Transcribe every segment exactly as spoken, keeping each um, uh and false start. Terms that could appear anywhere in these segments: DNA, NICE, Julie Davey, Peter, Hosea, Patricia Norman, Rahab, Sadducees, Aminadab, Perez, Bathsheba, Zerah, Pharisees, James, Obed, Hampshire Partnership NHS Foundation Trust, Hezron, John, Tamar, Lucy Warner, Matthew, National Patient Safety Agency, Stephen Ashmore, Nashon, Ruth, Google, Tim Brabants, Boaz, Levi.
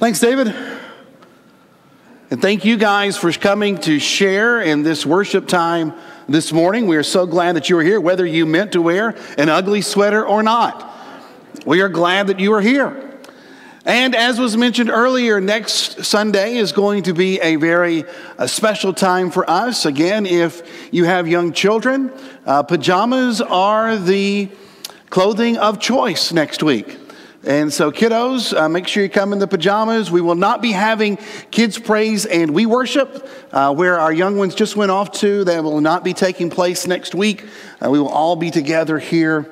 Thanks, David. And thank you guys for coming to share in this worship time this morning. We are so glad that you are here, whether you meant to wear an ugly sweater or not. We are glad that you are here. And as was mentioned earlier, next Sunday is going to be a very a special time for us. Again, if you have young children, uh, pajamas are the clothing of choice next week. And so kiddos, uh, make sure you come in the pajamas. We will not be having kids praise and we worship, uh, where our young ones just went off to. That will not be taking place next week. Uh, we will all be together here,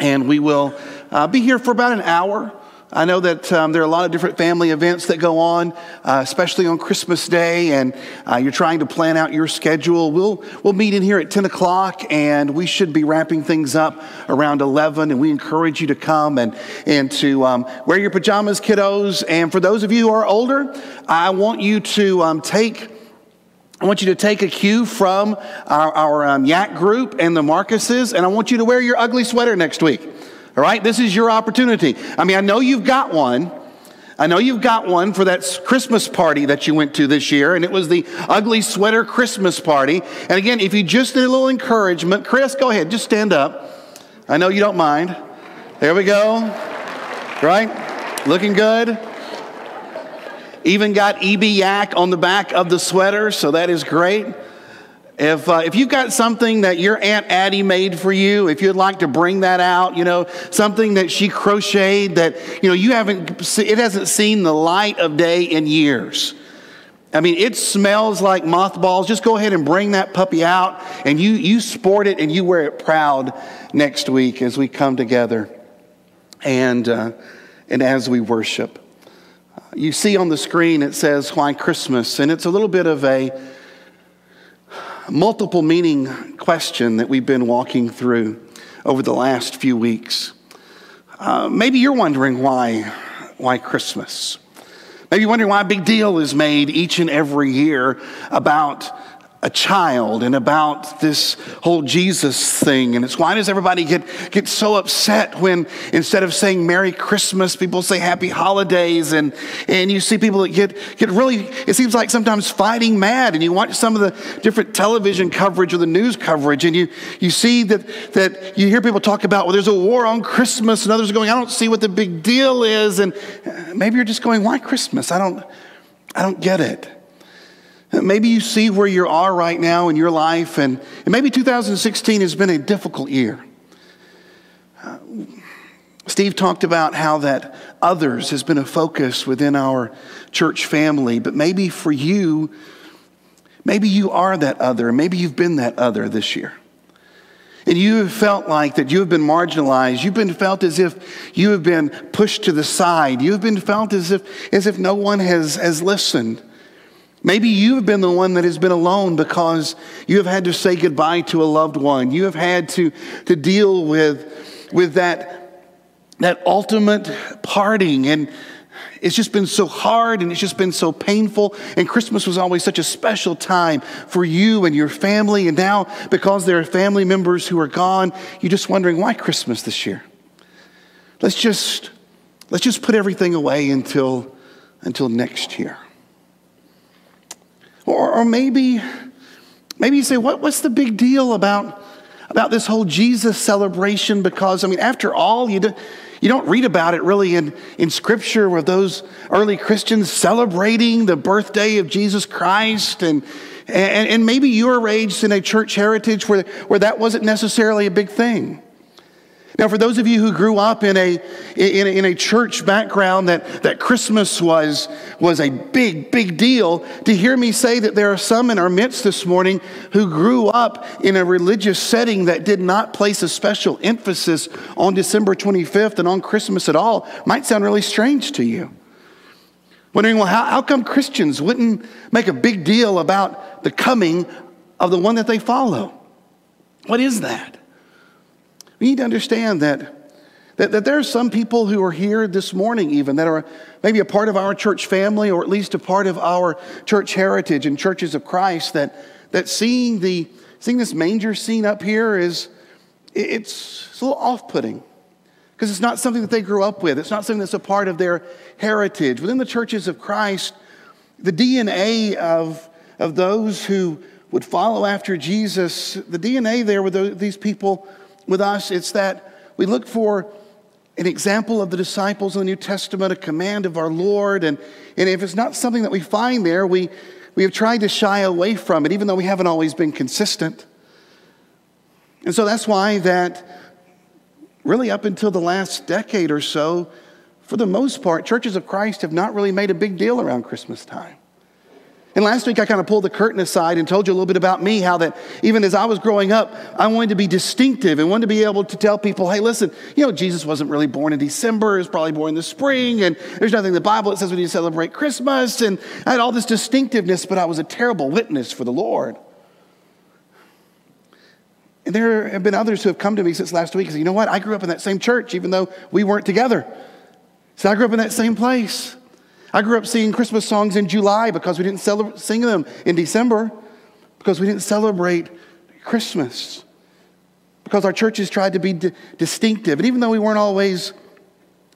and we will uh, be here for about an hour. I know that um, there are a lot of different family events that go on, uh, especially on Christmas Day, and uh, you're trying to plan out your schedule. We'll we'll meet in here at ten o'clock, and we should be wrapping things up around eleven, and we encourage you to come and, and to um, wear your pajamas, kiddos. And for those of you who are older, I want you to um, take... I want you to take a cue from our, our um, Yak group and the Marcuses, and I want you to wear your ugly sweater next week. All right, this is your opportunity. I mean, I know you've got one. I know you've got one for that Christmas party that you went to this year, and it was the ugly sweater Christmas party. And again, if you just need a little encouragement, Chris, go ahead, just stand up. I know you don't mind. There we go. Right? Looking good. Even got E B Yak on the back of the sweater, so that is great. If uh, if you've got something that your Aunt Addie made for you, if you'd like to bring that out, you know, something that she crocheted that, you know, you haven't, see, it hasn't seen the light of day in years. I mean, it smells like mothballs. Just go ahead and bring that puppy out, and you you sport it and you wear it proud next week as we come together and uh, and as we worship. You see on the screen it says, "Why Christmas?" And it's a little bit of a multiple meaning question that we've been walking through over the last few weeks. Uh, maybe you're wondering why, why Christmas? Maybe you're wondering why a big deal is made each and every year about a child and about this whole Jesus thing. And it's why does everybody get, get so upset when instead of saying Merry Christmas, people say Happy Holidays. And, and you see people that get, get really, it seems like sometimes fighting mad. And you watch some of the different television coverage or the news coverage, and you, you see that, that you hear people talk about, well, there's a war on Christmas, and others are going, I don't see what the big deal is. And maybe you're just going, why Christmas? I don't, I don't get it. Maybe you see where you are right now in your life, and, and maybe two thousand sixteen has been a difficult year. Uh, Steve talked about how that others has been a focus within our church family, but maybe for you, maybe you are that other. Maybe you've been that other this year. And you have felt like that you have been marginalized. You've been felt as if you have been pushed to the side. You've been felt as if, as if no one has, has listened. Maybe you have been the one that has been alone because you have had to say goodbye to a loved one. You have had to, to deal with, with that, that ultimate parting. And it's just been so hard, and it's just been so painful. And Christmas was always such a special time for you and your family. And now, because there are family members who are gone, you're just wondering, why Christmas this year? Let's just, let's just put everything away until, until next year. Or, or maybe, maybe you say, what, what's the big deal about, about this whole Jesus celebration? Because, I mean, after all, you, do, you don't read about it really in, in Scripture where those early Christians celebrating the birthday of Jesus Christ. And, and, and maybe you were raised in a church heritage where, where that wasn't necessarily a big thing. Now, for those of you who grew up in a in a, in a church background that, that Christmas was, was a big, big deal, to hear me say that there are some in our midst this morning who grew up in a religious setting that did not place a special emphasis on December twenty-fifth and on Christmas at all might sound really strange to you. Wondering, well, how, how come Christians wouldn't make a big deal about the coming of the one that they follow? What is that? We need to understand that, that, that there are some people who are here this morning even that are maybe a part of our church family or at least a part of our church heritage and churches of Christ that, that seeing the seeing this manger scene up here is, it's, it's a little off-putting. because it's not something that they grew up with. It's not something that's a part of their heritage. Within the churches of Christ, the D N A of, of those who would follow after Jesus, the D N A there with these people, with us, it's that we look for an example of the disciples in the New Testament, a command of our Lord, and, and if it's not something that we find there, we, we have tried to shy away from it, even though we haven't always been consistent. And so that's why that really up until the last decade or so, for the most part, churches of Christ have not really made a big deal around Christmas time. And last week I kind of pulled the curtain aside and told you a little bit about me, how that even as I was growing up, I wanted to be distinctive and wanted to be able to tell people, hey, listen, you know, Jesus wasn't really born in December. He was probably born in the spring. And there's nothing in the Bible that says we need to celebrate Christmas. And I had all this distinctiveness, but I was a terrible witness for the Lord. And there have been others who have come to me since last week and said, you know what? I grew up in that same church, even though we weren't together. So I grew up in that same place. I grew up singing Christmas songs in July because we didn't cele- sing them in December, because we didn't celebrate Christmas, because our churches tried to be di- distinctive. And even though we weren't always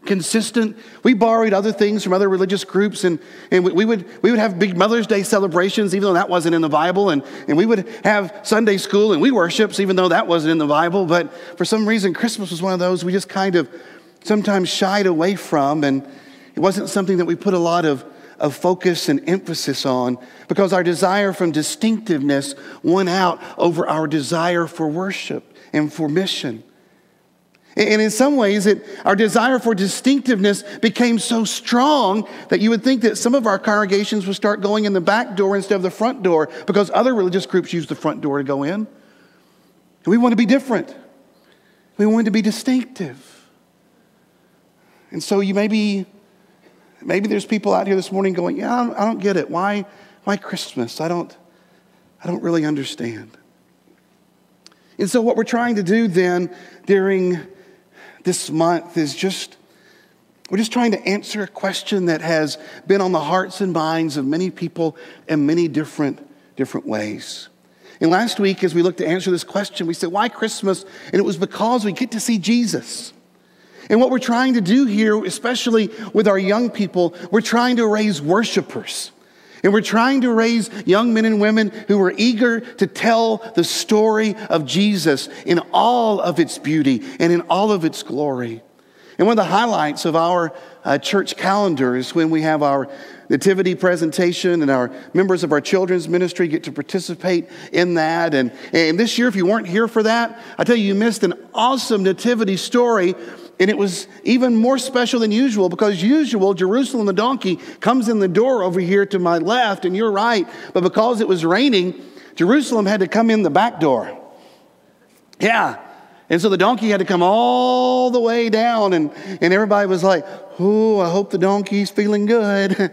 consistent, we borrowed other things from other religious groups, and, and we, we would we would have big Mother's Day celebrations, even though that wasn't in the Bible, and, and we would have Sunday school and we worships, even though that wasn't in the Bible. But for some reason, Christmas was one of those we just kind of sometimes shied away from, and it wasn't something that we put a lot of, of focus and emphasis on, because our desire from distinctiveness won out over our desire for worship and for mission. And in some ways, it, our desire for distinctiveness became so strong that you would think that some of our congregations would start going in the back door instead of the front door, because other religious groups use the front door to go in. And we want to be different. We want to be distinctive. And so you may be... Maybe there's people out here this morning going, yeah, I don't, I don't get it. Why, why Christmas? I don't, I don't really understand. And so what we're trying to do then during this month is just, we're just trying to answer a question that has been on the hearts and minds of many people in many different, different ways. And last week, as we looked to answer this question, we said, why Christmas? And it was because we get to see Jesus. And what we're trying to do here, especially with our young people, we're trying to raise worshipers. And we're trying to raise young men and women who are eager to tell the story of Jesus in all of its beauty and in all of its glory. And one of the highlights of our uh, church calendar is when we have our nativity presentation and our members of our children's ministry get to participate in that. And, and this year, if you weren't here for that, I tell you, you missed an awesome nativity story. And it was even more special than usual, because usual Jerusalem the donkey comes in the door over here to my left and your right. But because it was raining, Jerusalem had to come in the back door. Yeah. And so the donkey had to come all the way down. And, and everybody was like, oh, I hope the donkey's feeling good.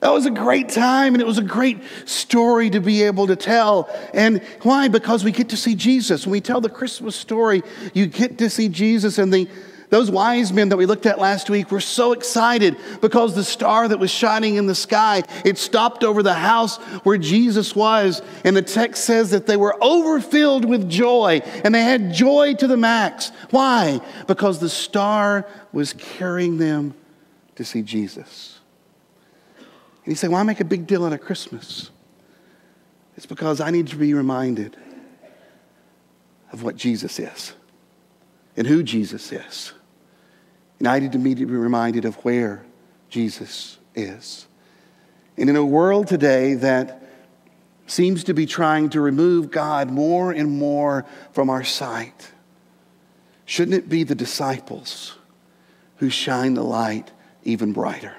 That was a great time, and it was a great story to be able to tell. And why? Because we get to see Jesus. When we tell the Christmas story, you get to see Jesus. And the those wise men that we looked at last week were so excited because the star that was shining in the sky, it stopped over the house where Jesus was. And the text says that they were overfilled with joy, and they had joy to the max. Why? Because the star was carrying them to see Jesus. And you say, why make a big deal out of Christmas? It's because I need to be reminded of what Jesus is and who Jesus is. And I need to be reminded of where Jesus is. And in a world today that seems to be trying to remove God more and more from our sight, shouldn't it be the disciples who shine the light even brighter?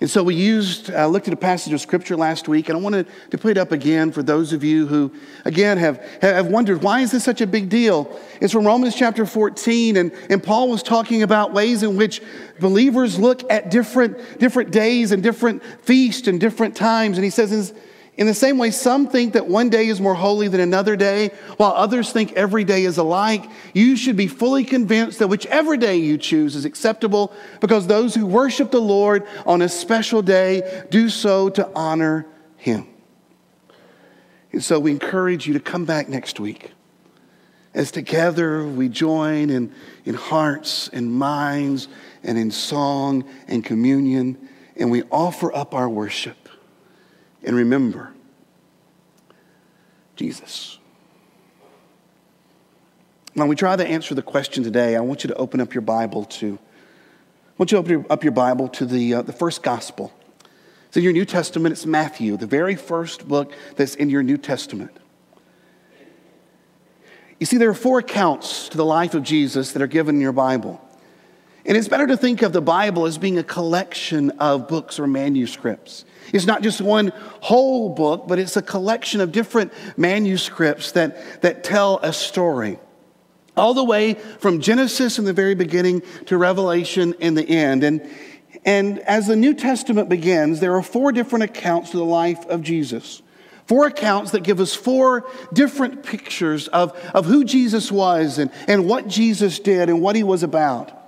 And so we used, I uh, looked at a passage of scripture last week, and I wanted to put it up again for those of you who, again, have, have wondered, why is this such a big deal? It's from Romans chapter fourteen, and, and Paul was talking about ways in which believers look at different, different days and different feasts and different times. And he says, in the same way, some think that one day is more holy than another day, while others think every day is alike. You should be fully convinced that whichever day you choose is acceptable, because those who worship the Lord on a special day do so to honor Him. And so we encourage you to come back next week as together we join in, in hearts and minds and in song and communion, and we offer up our worship and remember Jesus. When we try to answer the question today, I want you to open up your Bible to, I want you to open up your Bible to the, uh, the first gospel. It's in your New Testament, it's Matthew, the very first book that's in your New Testament. You see, there are four accounts to the life of Jesus that are given in your Bible. And it's better to think of the Bible as being a collection of books or manuscripts. It's not just one whole book, but it's a collection of different manuscripts that, that tell a story. All the way from Genesis in the very beginning to Revelation in the end. And, and as the New Testament begins, there are four different accounts to the life of Jesus. Four accounts that give us four different pictures of, of who Jesus was and, and what Jesus did and what he was about.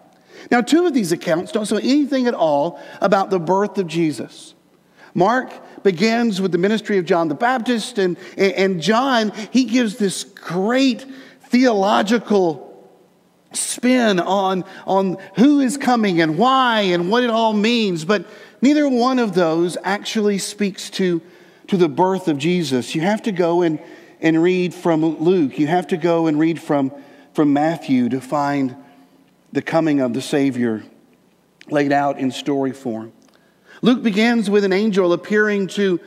Now, two of these accounts don't say anything at all about the birth of Jesus. Mark begins with the ministry of John the Baptist, and, and John, he gives this great theological spin on, on who is coming and why and what it all means. But neither one of those actually speaks to to the birth of Jesus. You have to go and, and read from Luke. You have to go and read from, from Matthew to find the coming of the Savior laid out in story form. Luke begins with an angel appearing to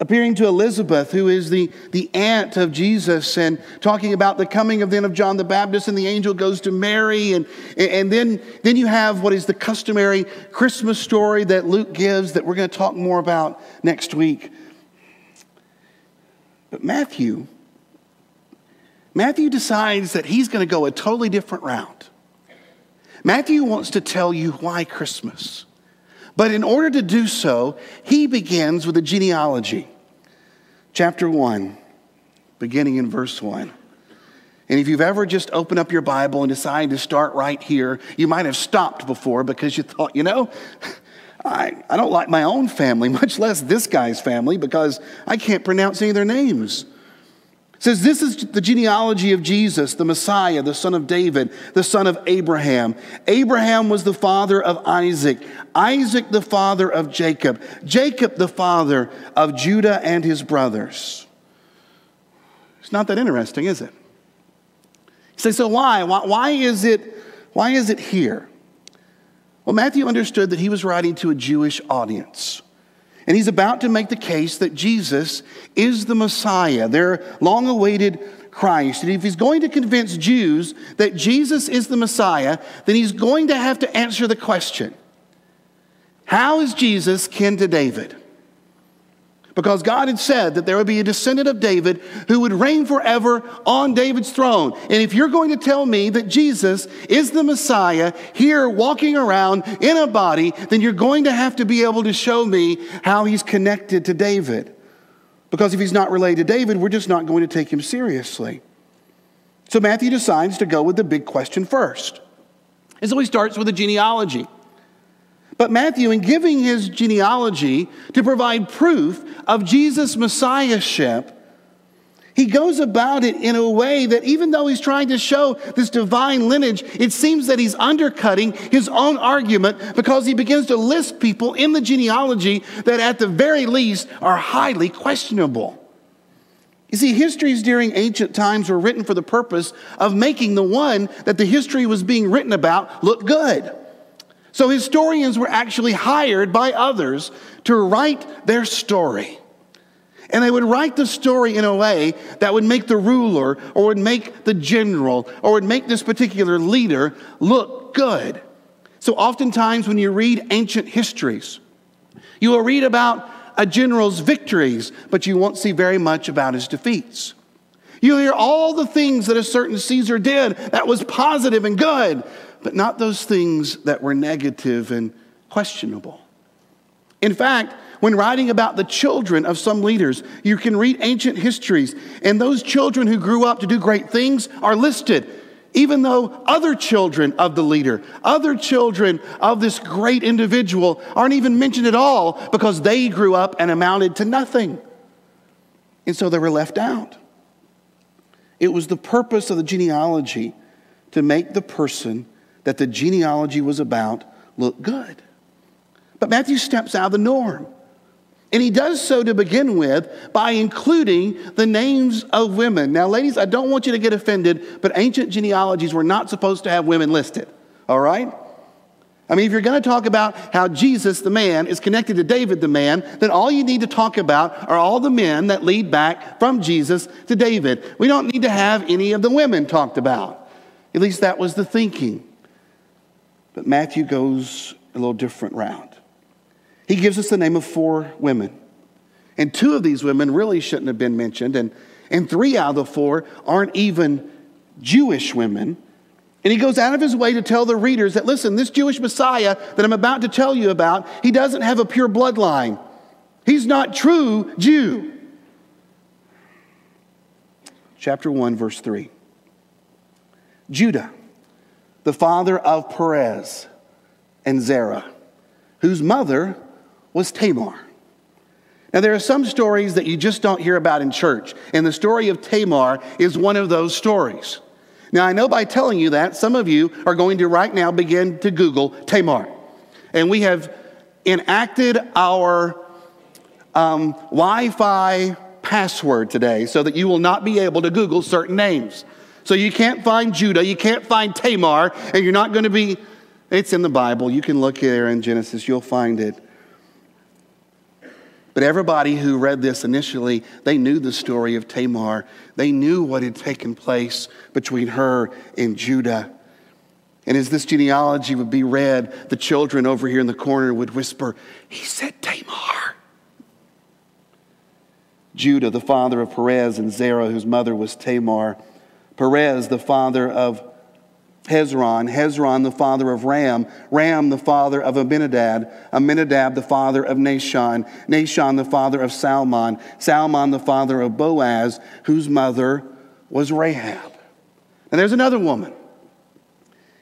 appearing to Elizabeth, who is the, the aunt of Jesus, and talking about the coming of then of John the Baptist, and the angel goes to Mary, and, and then, then you have what is the customary Christmas story that Luke gives that we're going to talk more about next week. But Matthew, Matthew decides that he's going to go a totally different route. Matthew wants to tell you why Christmas. But in order to do so, he begins with a genealogy. Chapter one, beginning in verse one. And if you've ever just opened up your Bible and decided to start right here, you might have stopped before because you thought, you know, I, I don't like my own family, much less this guy's family, because I can't pronounce any of their names. It says, this is the genealogy of Jesus, the Messiah, the son of David, the son of Abraham. Abraham was the father of Isaac. Isaac, the father of Jacob. Jacob, the father of Judah and his brothers. It's not that interesting, is it? You say, so why? Why, why is it, why is it here? Well, Matthew understood that he was writing to a Jewish audience. And he's about to make the case that Jesus is the Messiah, their long-awaited Christ. And if he's going to convince Jews that Jesus is the Messiah, then he's going to have to answer the question, how is Jesus kin to David? Because God had said that there would be a descendant of David who would reign forever on David's throne. And if you're going to tell me that Jesus is the Messiah here walking around in a body, then you're going to have to be able to show me how he's connected to David. Because if he's not related to David, we're just not going to take him seriously. So Matthew decides to go with the big question first. And so he starts with a genealogy. But Matthew, in giving his genealogy to provide proof of Jesus' messiahship, he goes about it in a way that even though he's trying to show this divine lineage, it seems that he's undercutting his own argument because he begins to list people in the genealogy that at the very least are highly questionable. You see, histories during ancient times were written for the purpose of making the one that the history was being written about look good. So historians were actually hired by others to write their story. And they would write the story in a way that would make the ruler or would make the general or would make this particular leader look good. So oftentimes when you read ancient histories, you will read about a general's victories, but you won't see very much about his defeats. You'll hear all the things that a certain Caesar did that was positive and good, but not those things that were negative and questionable. In fact, when writing about the children of some leaders, you can read ancient histories, and those children who grew up to do great things are listed, even though other children of the leader, other children of this great individual aren't even mentioned at all because they grew up and amounted to nothing. And so they were left out. It was the purpose of the genealogy to make the person that the genealogy was about look good. But Matthew steps out of the norm. And he does so to begin with by including the names of women. Now, ladies, I don't want you to get offended, but ancient genealogies were not supposed to have women listed, all right? I mean, if you're going to talk about how Jesus, the man, is connected to David, the man, then all you need to talk about are all the men that lead back from Jesus to David. We don't need to have any of the women talked about. At least that was the thinking. But Matthew goes a little different route. He gives us the name of four women. And two of these women really shouldn't have been mentioned. And, and three out of the four aren't even Jewish women. And he goes out of his way to tell the readers that, listen, this Jewish Messiah that I'm about to tell you about, he doesn't have a pure bloodline. He's not true Jew. Chapter one, verse three. Judah, the father of Perez and Zerah, whose mother was Tamar. Now, there are some stories that you just don't hear about in church, and the story of Tamar is one of those stories. Now, I know by telling you that, some of you are going to right now begin to Google Tamar. And we have enacted our um, Wi-Fi password today so that you will not be able to Google certain names. So you can't find Judah, you can't find Tamar, and you're not going to be... It's in the Bible. You can look there in Genesis. You'll find it. But everybody who read this initially, they knew the story of Tamar. They knew what had taken place between her and Judah. And as this genealogy would be read, the children over here in the corner would whisper, "He said Tamar." Judah, the father of Perez and Zerah, whose mother was Tamar. Perez, the father of Hezron, Hezron the father of Ram, Ram the father of Aminadab, Aminadab the father of Nashon, Nashon the father of Salmon, Salmon the father of Boaz, whose mother was Rahab. And there's another woman,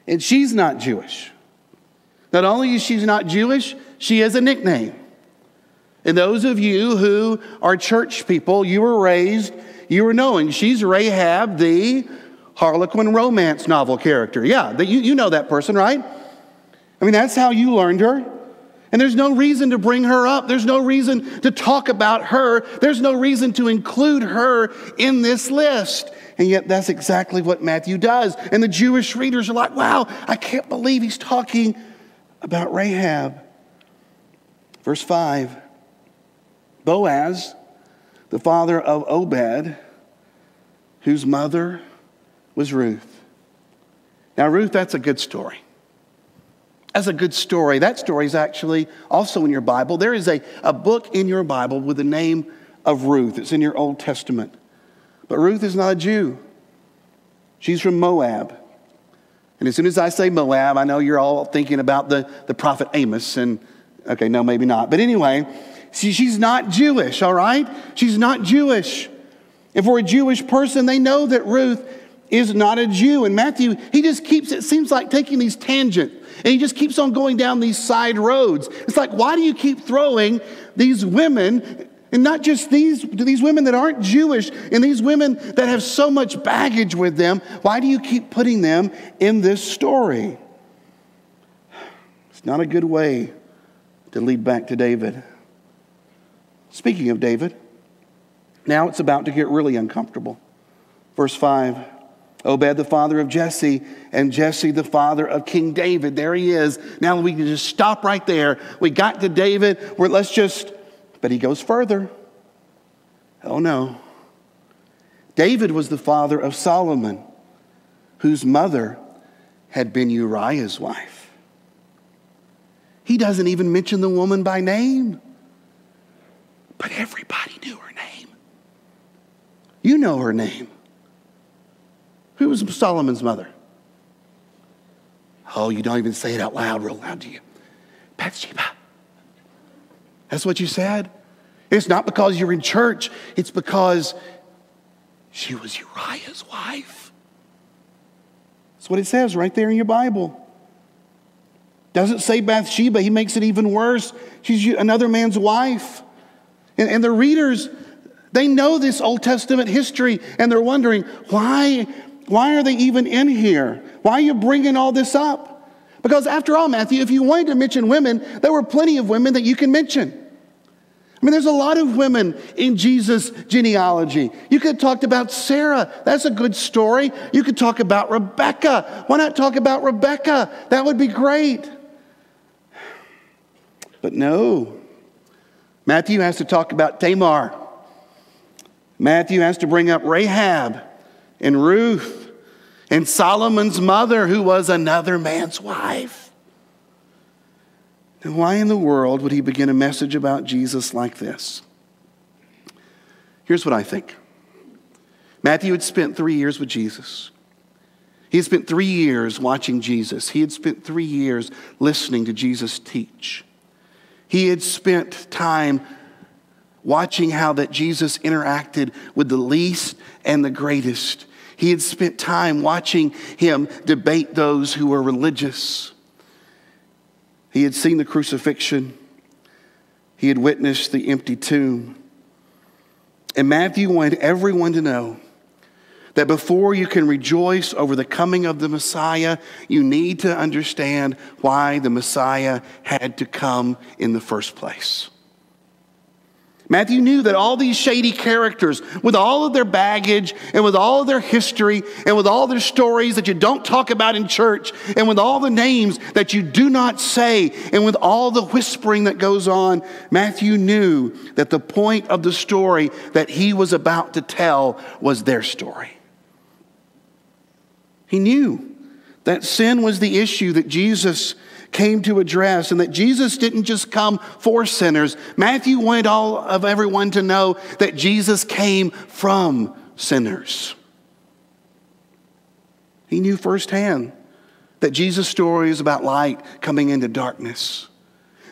and she's not Jewish. Not only is she not Jewish, she has a nickname. And those of you who are church people, you were raised, you were knowing she's Rahab the Harlequin romance novel character. Yeah, that you, you know that person, right? I mean, that's how you learned her. And there's no reason to bring her up. There's no reason to talk about her. There's no reason to include her in this list. And yet that's exactly what Matthew does. And the Jewish readers are like, wow, I can't believe he's talking about Rahab. Verse five, Boaz, the father of Obed, whose mother was Ruth. Now, Ruth, that's a good story. That's a good story. That story is actually also in your Bible. There is a, a book in your Bible with the name of Ruth. It's in your Old Testament. But Ruth is not a Jew. She's from Moab. And as soon as I say Moab, I know you're all thinking about the, the prophet Amos. And okay, no, maybe not. But anyway, see, she's not Jewish, all right? She's not Jewish. And for a Jewish person, they know that Ruth is not a Jew. And Matthew, he just keeps, it seems like, taking these tangents. And he just keeps on going down these side roads. It's like, why do you keep throwing these women, and not just these, these women that aren't Jewish, and these women that have so much baggage with them, why do you keep putting them in this story? It's not a good way to lead back to David. Speaking of David, now it's about to get really uncomfortable. Verse five, Obed, the father of Jesse, and Jesse, the father of King David. There he is. Now we can just stop right there. We got to David. We're, let's just, but he goes further. Oh, no. David was the father of Solomon, whose mother had been Uriah's wife. He doesn't even mention the woman by name, but everybody knew her name. You know her name. Who was Solomon's mother? Oh, you don't even say it out loud, real loud, do you? Bathsheba. That's what you said? It's not because you're in church. It's because she was Uriah's wife. That's what it says right there in your Bible. Doesn't say Bathsheba. He makes it even worse. She's another man's wife. And, and the readers... They know this Old Testament history, and they're wondering, why, why are they even in here? Why are you bringing all this up? Because after all, Matthew, if you wanted to mention women, there were plenty of women that you can mention. I mean, there's a lot of women in Jesus' genealogy. You could have talked about Sarah. That's a good story. You could talk about Rebecca. Why not talk about Rebecca? That would be great. But no. Matthew has to talk about Tamar. Matthew has to bring up Rahab and Ruth and Solomon's mother, who was another man's wife. And why in the world would he begin a message about Jesus like this? Here's what I think. Matthew had spent three years with Jesus. He had spent three years watching Jesus. He had spent three years listening to Jesus teach. He had spent time watching how that Jesus interacted with the least and the greatest. He had spent time watching him debate those who were religious. He had seen the crucifixion. He had witnessed the empty tomb. And Matthew wanted everyone to know that before you can rejoice over the coming of the Messiah, you need to understand why the Messiah had to come in the first place. Matthew knew that all these shady characters, with all of their baggage and with all of their history and with all their stories that you don't talk about in church and with all the names that you do not say and with all the whispering that goes on, Matthew knew that the point of the story that he was about to tell was their story. He knew that sin was the issue that Jesus came to address, and that Jesus didn't just come for sinners. Matthew wanted all of everyone to know that Jesus came from sinners. He knew firsthand that Jesus' story is about light coming into darkness.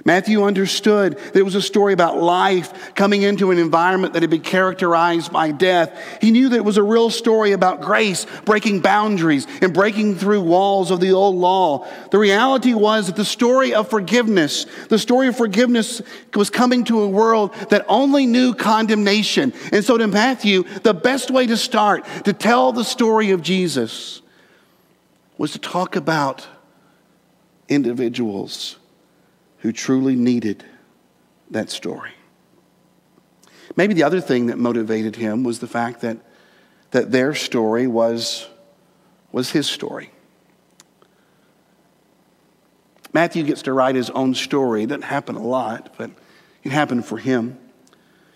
Matthew understood that it was a story about life coming into an environment that had been characterized by death. He knew that it was a real story about grace breaking boundaries and breaking through walls of the old law. The reality was that the story of forgiveness, the story of forgiveness was coming to a world that only knew condemnation. And so to Matthew, the best way to start to tell the story of Jesus was to talk about individuals who truly needed that story. Maybe the other thing that motivated him was the fact that, that their story was, was his story. Matthew gets to write his own story. It doesn't happen a lot, but it happened for him.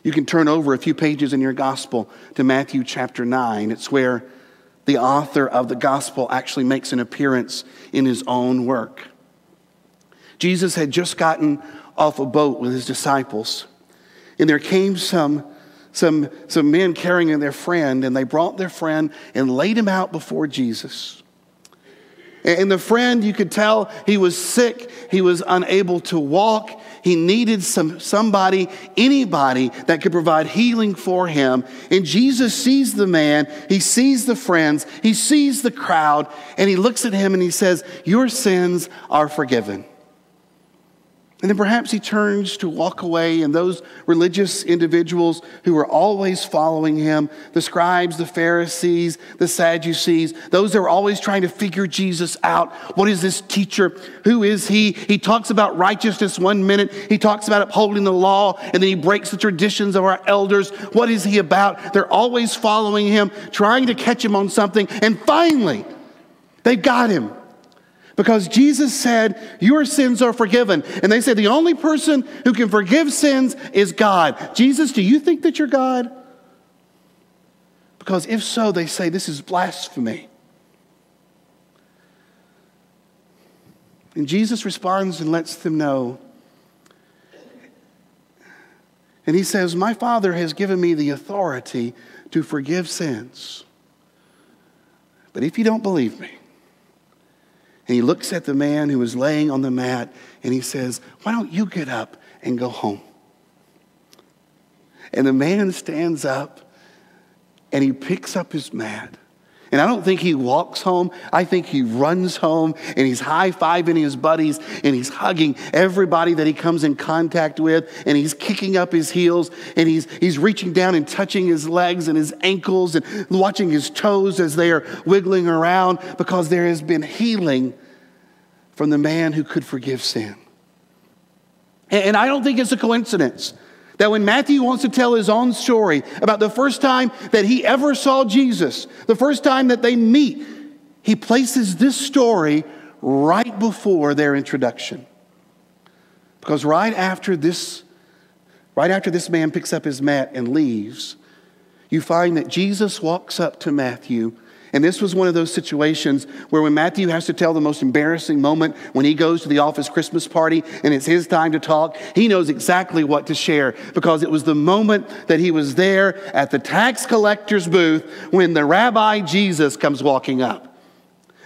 You can turn over a few pages in your gospel to Matthew chapter nine. It's where the author of the gospel actually makes an appearance in his own work. Jesus had just gotten off a boat with his disciples, and there came some, some, some men carrying their friend, and they brought their friend and laid him out before Jesus. And the friend, you could tell, he was sick, he was unable to walk, he needed some somebody, anybody that could provide healing for him. And Jesus sees the man, he sees the friends, he sees the crowd, and he looks at him and he says, "Your sins are forgiven." And then perhaps he turns to walk away, and those religious individuals who were always following him, the scribes, the Pharisees, the Sadducees, those that were always trying to figure Jesus out. What is this teacher? Who is he? He talks about righteousness one minute. He talks about upholding the law, and then he breaks the traditions of our elders. What is he about? They're always following him, trying to catch him on something, and finally, they've got him. Because Jesus said, "Your sins are forgiven." And they said, "The only person who can forgive sins is God." Jesus, do you think that you're God? Because if so, they say, this is blasphemy. And Jesus responds and lets them know. And he says, "My Father has given me the authority to forgive sins. But if you don't believe me," and he looks at the man who was laying on the mat and he says, "Why don't you get up and go home?" And the man stands up and he picks up his mat And I don't think he walks home. I think he runs home, and he's high-fiving his buddies, and he's hugging everybody that he comes in contact with, and he's kicking up his heels, and he's he's reaching down and touching his legs and his ankles and watching his toes as they are wiggling around, because there has been healing from the man who could forgive sin. And, and I don't think it's a coincidence that when Matthew wants to tell his own story about the first time that he ever saw Jesus, the first time that they meet, he places this story right before their introduction. Because right after this, right after this man picks up his mat and leaves, you find that Jesus walks up to Matthew. And this was one of those situations where when Matthew has to tell the most embarrassing moment when he goes to the office Christmas party and it's his time to talk, he knows exactly what to share, because it was the moment that he was there at the tax collector's booth when the Rabbi Jesus comes walking up.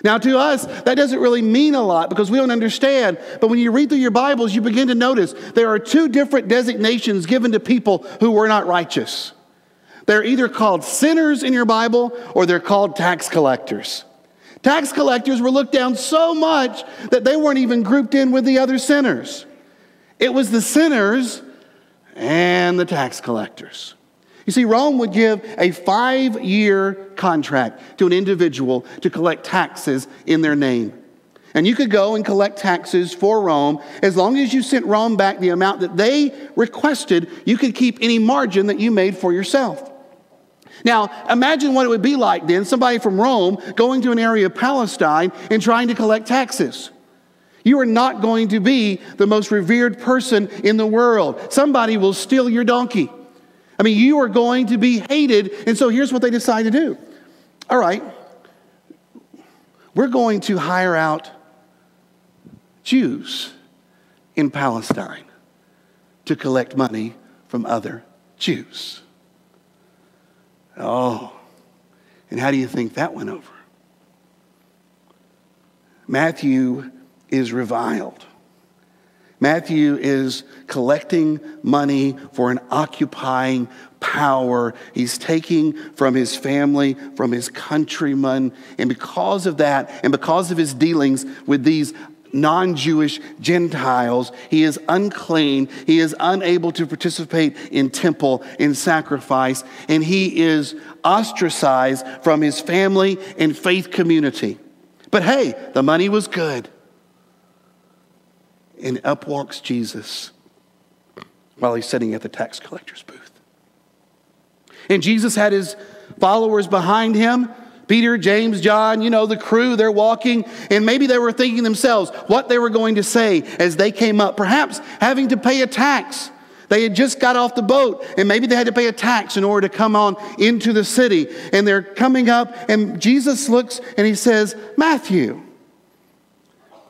Now, to us, that doesn't really mean a lot because we don't understand. But when you read through your Bibles, you begin to notice there are two different designations given to people who were not righteous. They're either called sinners in your Bible or they're called tax collectors. Tax collectors were looked down so much that they weren't even grouped in with the other sinners. It was the sinners and the tax collectors. You see, Rome would give a five-year contract to an individual to collect taxes in their name. And you could go and collect taxes for Rome. As long as you sent Rome back the amount that they requested, you could keep any margin that you made for yourself. Now, imagine what it would be like then, somebody from Rome going to an area of Palestine and trying to collect taxes. You are not going to be the most revered person in the world. Somebody will steal your donkey. I mean, you are going to be hated. And so here's what they decide to do. All right, we're going to hire out Jews in Palestine to collect money from other Jews. Oh, and how do you think that went over? Matthew is reviled. Matthew is collecting money for an occupying power. He's taking from his family, from his countrymen. And because of that, and because of his dealings with these non-Jewish Gentiles, he is unclean. He is unable to participate in temple, in sacrifice, and he is ostracized from his family and faith community. But hey, the money was good. And up walks Jesus while he's sitting at the tax collector's booth. And Jesus had his followers behind him. Peter, James, John, you know, the crew, they're walking. And maybe they were thinking themselves what they were going to say as they came up. Perhaps having to pay a tax. They had just got off the boat, and maybe they had to pay a tax in order to come on into the city. And they're coming up, and Jesus looks and he says, Matthew,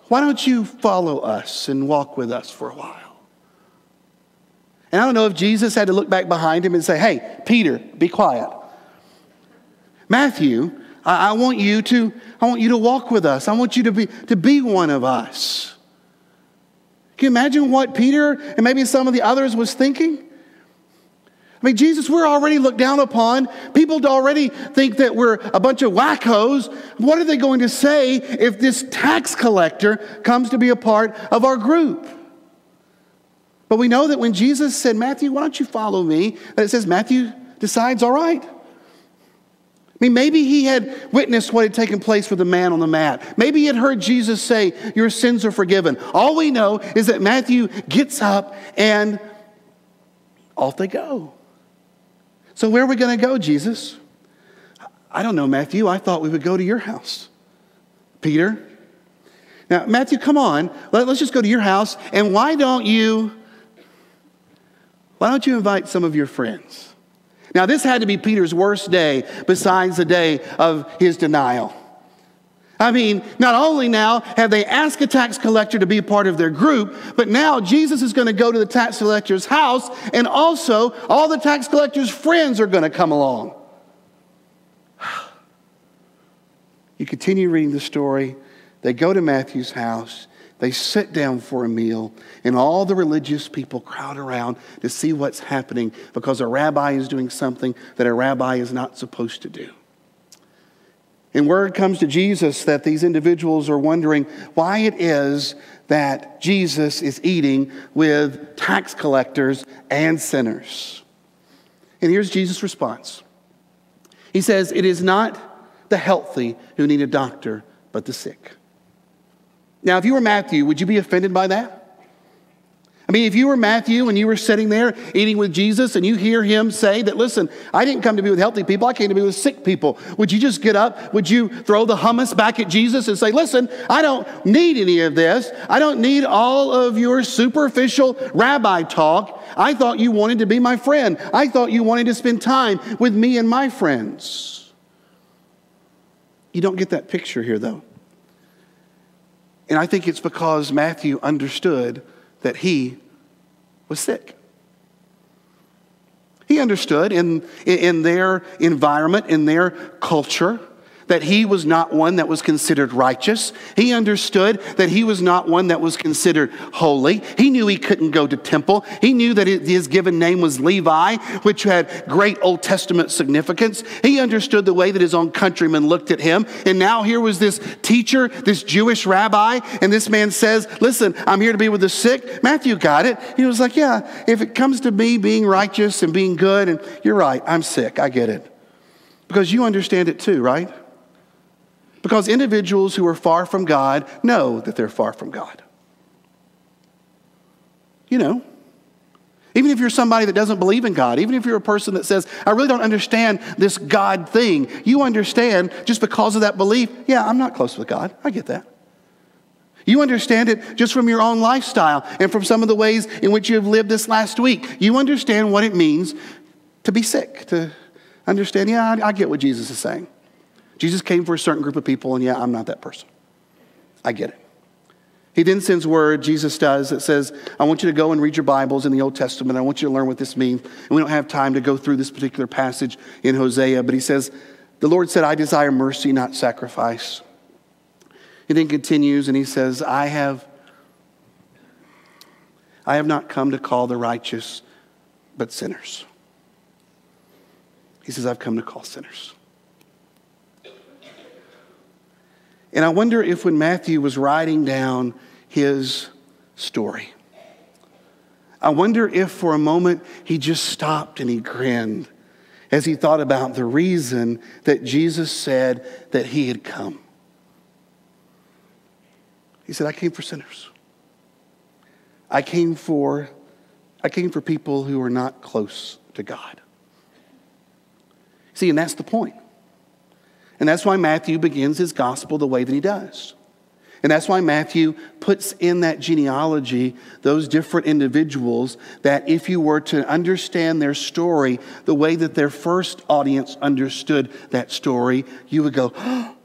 why don't you follow us and walk with us for a while? And I don't know if Jesus had to look back behind him and say, hey, Peter, be quiet. Matthew, I, I want you to, I want you to walk with us. I want you to be, to be one of us. Can you imagine what Peter and maybe some of the others was thinking? I mean, Jesus, we're already looked down upon. People already think that we're a bunch of wackos. What are they going to say if this tax collector comes to be a part of our group? But we know that when Jesus said, Matthew, why don't you follow me? That it says Matthew decides, all right. I mean, maybe he had witnessed what had taken place with the man on the mat. Maybe he had heard Jesus say, your sins are forgiven. All we know is that Matthew gets up and off they go. So where are we going to go, Jesus? I don't know, Matthew. I thought we would go to your house. Peter. Now, Matthew, come on. Let's just go to your house. And why don't you, why don't you invite some of your friends? Now, this had to be Peter's worst day besides the day of his denial. I mean, not only now have they asked a tax collector to be a part of their group, but now Jesus is going to go to the tax collector's house, and also all the tax collector's friends are going to come along. You continue reading the story. They go to Matthew's house. They sit down for a meal, and all the religious people crowd around to see what's happening because a rabbi is doing something that a rabbi is not supposed to do. And word comes to Jesus that these individuals are wondering why it is that Jesus is eating with tax collectors and sinners. And here's Jesus' response. He says, "It is not the healthy who need a doctor, but the sick." Now, if you were Matthew, would you be offended by that? I mean, if you were Matthew and you were sitting there eating with Jesus and you hear him say that, listen, I didn't come to be with healthy people, I came to be with sick people. Would you just get up? Would you throw the hummus back at Jesus and say, listen, I don't need any of this. I don't need all of your superficial rabbi talk. I thought you wanted to be my friend. I thought you wanted to spend time with me and my friends. You don't get that picture here, though. And I think it's because Matthew understood that he was sick. He understood in, in their environment, in their culture, that he was not one that was considered righteous. He understood that he was not one that was considered holy. He knew he couldn't go to temple. He knew that his given name was Levi, which had great Old Testament significance. He understood the way that his own countrymen looked at him. And now here was this teacher, this Jewish rabbi, and this man says, listen, I'm here to be with the sick. Matthew got it. He was like, yeah, if it comes to me being righteous and being good, and you're right, I'm sick, I get it. Because you understand it too, right? Because individuals who are far from God know that they're far from God. You know, even if you're somebody that doesn't believe in God, even if you're a person that says, I really don't understand this God thing, you understand just because of that belief, yeah, I'm not close with God. I get that. You understand it just from your own lifestyle and from some of the ways in which you have lived this last week. You understand what it means to be sick, to understand, yeah, I, I get what Jesus is saying. Jesus came for a certain group of people, and yeah, I'm not that person. I get it. He then sends word, Jesus does, that says, I want you to go and read your Bibles in the Old Testament. I want you to learn what this means. And we don't have time to go through this particular passage in Hosea, but he says, the Lord said, I desire mercy, not sacrifice. He then continues, and he says, I have, I have not come to call the righteous, but sinners. He says, I've come to call sinners. And I wonder if when Matthew was writing down his story, I wonder if for a moment he just stopped and he grinned as he thought about the reason that Jesus said that he had come. He said, I came for sinners. I came for, I came for people who are not close to God. See, and that's the point. And that's why Matthew begins his gospel the way that he does. And that's why Matthew puts in that genealogy those different individuals that if you were to understand their story the way that their first audience understood that story, you would go, oh,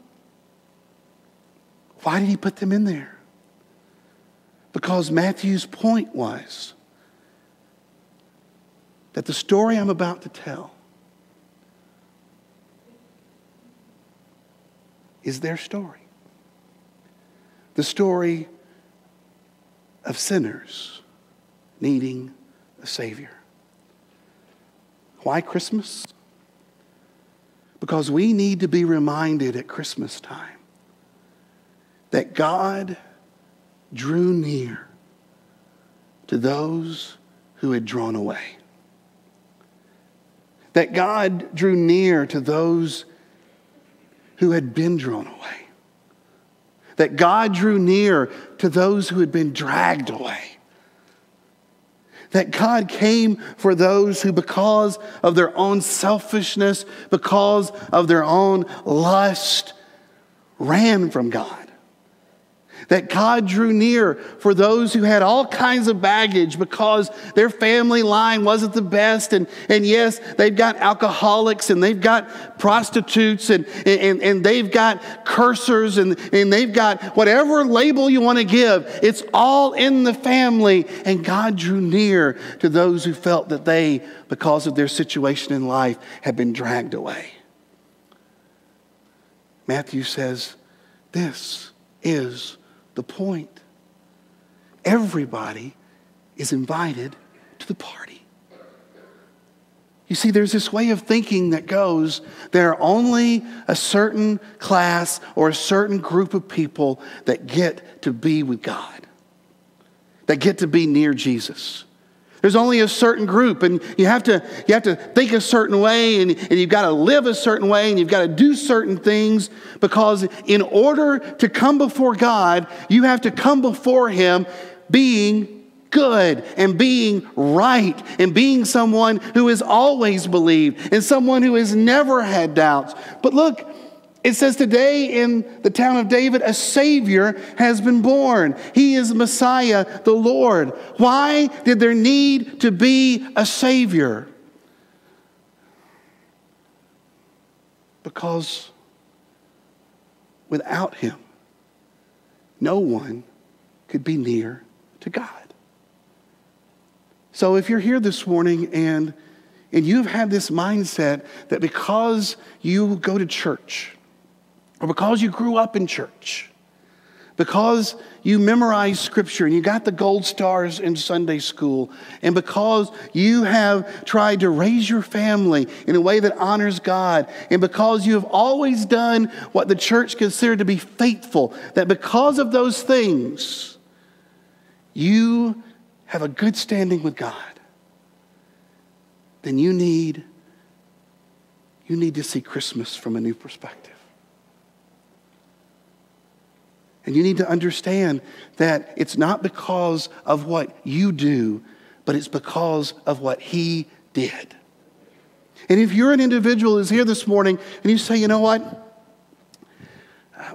why did he put them in there? Because Matthew's point was that the story I'm about to tell is their story. The story of sinners needing a Savior. Why Christmas? Because we need to be reminded at Christmas time that God drew near to those who had drawn away. That God drew near to those who had been drawn away. That God drew near to those who had been dragged away. That God came for those who, because of their own selfishness, because of their own lust, ran from God. That God drew near for those who had all kinds of baggage because their family line wasn't the best. And, and yes, they've got alcoholics and they've got prostitutes and, and, and they've got cursers and, and they've got whatever label you want to give. It's all in the family. And God drew near to those who felt that they, because of their situation in life, had been dragged away. Matthew says, this is the point. Everybody is invited to the party. You see, there's this way of thinking that goes, there are only a certain class or a certain group of people that get to be with God, that get to be near Jesus. There's only a certain group, and you have to you have to think a certain way, and, and you've got to live a certain way, and you've got to do certain things, because in order to come before God, you have to come before Him being good and being right and being someone who has always believed and someone who has never had doubts. But look, it says today in the town of David, a Savior has been born. He is Messiah, the Lord. Why did there need to be a Savior? Because without Him, no one could be near to God. So if you're here this morning and, and you've had this mindset that because you go to church, or because you grew up in church, because you memorized scripture and you got the gold stars in Sunday school, and because you have tried to raise your family in a way that honors God, and because you have always done what the church considered to be faithful, that because of those things, you have a good standing with God, then you need, you need to see Christmas from a new perspective. And you need to understand that it's not because of what you do, but it's because of what He did. And if you're an individual who's here this morning and you say, you know what?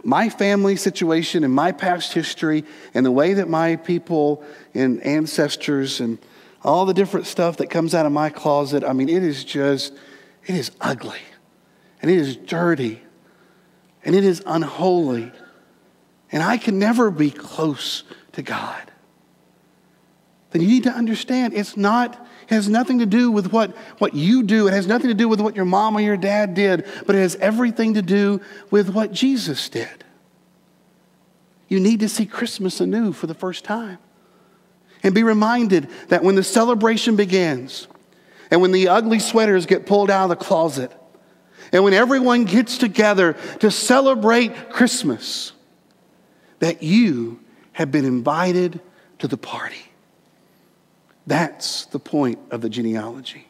My family situation and my past history and the way that my people and ancestors and all the different stuff that comes out of my closet, I mean, it is just, it is ugly, and it is dirty, and it is unholy. And I can never be close to God. Then you need to understand it's not, it has nothing to do with what, what you do. It has nothing to do with what your mom or your dad did, but it has everything to do with what Jesus did. You need to see Christmas anew for the first time. And be reminded that when the celebration begins, and when the ugly sweaters get pulled out of the closet, and when everyone gets together to celebrate Christmas, that you have been invited to the party. That's the point of the genealogy.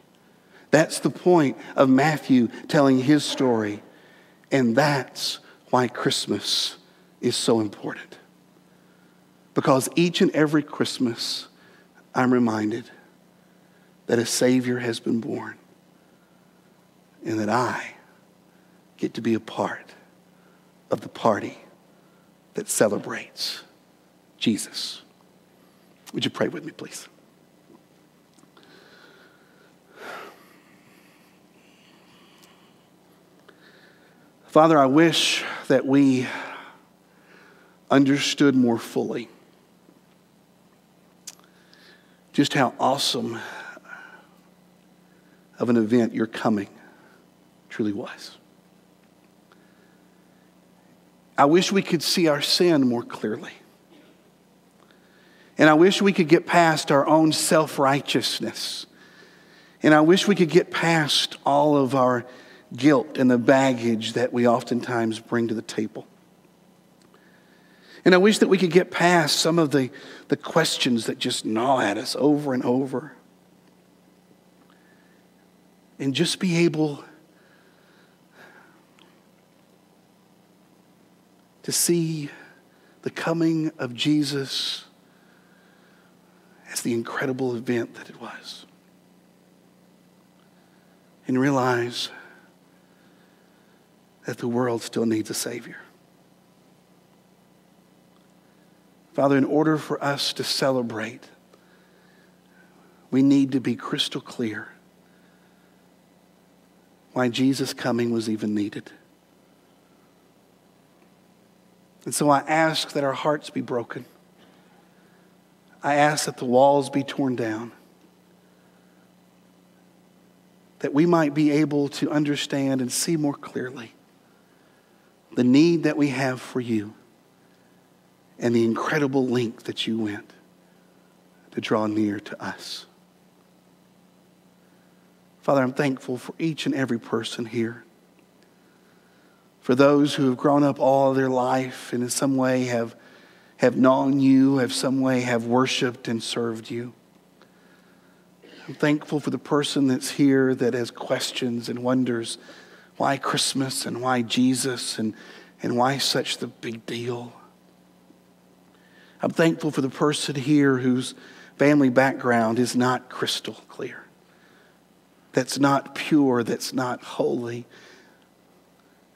That's the point of Matthew telling his story. And that's why Christmas is so important. Because each and every Christmas, I'm reminded that a Savior has been born, and that I get to be a part of the party that celebrates Jesus. Would you pray with me, please? Father, I wish that we understood more fully just how awesome of an event your coming truly was. I wish we could see our sin more clearly. And I wish we could get past our own self-righteousness. And I wish we could get past all of our guilt and the baggage that we oftentimes bring to the table. And I wish that we could get past some of the, the questions that just gnaw at us over and over. And just be able to see the coming of Jesus as the incredible event that it was. And realize that the world still needs a Savior. Father, in order for us to celebrate, we need to be crystal clear why Jesus' coming was even needed. And so I ask that our hearts be broken. I ask that the walls be torn down, that we might be able to understand and see more clearly the need that we have for you and the incredible length that you went to draw near to us. Father, I'm thankful for each and every person here. For those who have grown up all their life and in some way have, have known you, have some way have worshiped and served you. I'm thankful for the person that's here that has questions and wonders why Christmas and why Jesus and, and why such the big deal. I'm thankful for the person here whose family background is not crystal clear. That's not pure, that's not holy.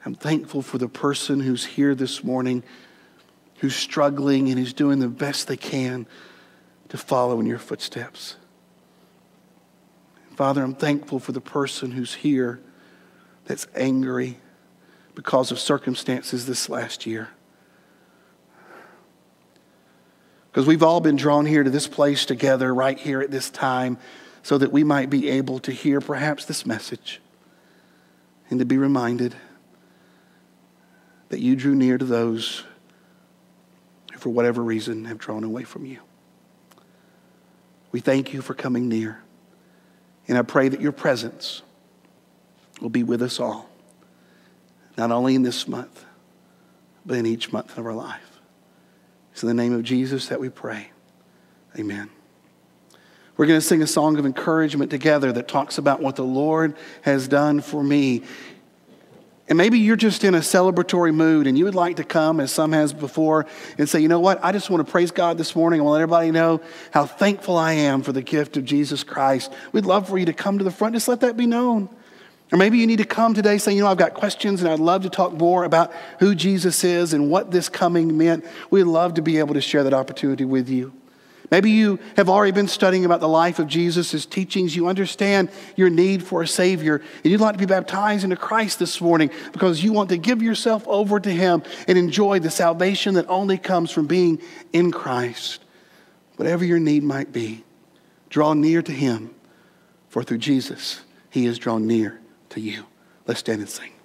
I'm thankful for the person who's here this morning who's struggling and who's doing the best they can to follow in your footsteps. Father, I'm thankful for the person who's here that's angry because of circumstances this last year. Because we've all been drawn here to this place together right here at this time so that we might be able to hear perhaps this message and to be reminded that you drew near to those who for whatever reason have drawn away from you. We thank you for coming near. And I pray that your presence will be with us all, not only in this month, but in each month of our life. It's in the name of Jesus that we pray. Amen. We're going to sing a song of encouragement together that talks about what the Lord has done for me. And maybe you're just in a celebratory mood and you would like to come, as some has before, and say, you know what, I just want to praise God this morning. I want to let everybody know how thankful I am for the gift of Jesus Christ. We'd love for you to come to the front. Just let that be known. Or maybe you need to come today saying, you know, I've got questions and I'd love to talk more about who Jesus is and what this coming meant. We'd love to be able to share that opportunity with you. Maybe you have already been studying about the life of Jesus, his teachings. You understand your need for a Savior, and you'd like to be baptized into Christ this morning because you want to give yourself over to him and enjoy the salvation that only comes from being in Christ. Whatever your need might be, draw near to him, for through Jesus, he is drawn near to you. Let's stand and sing.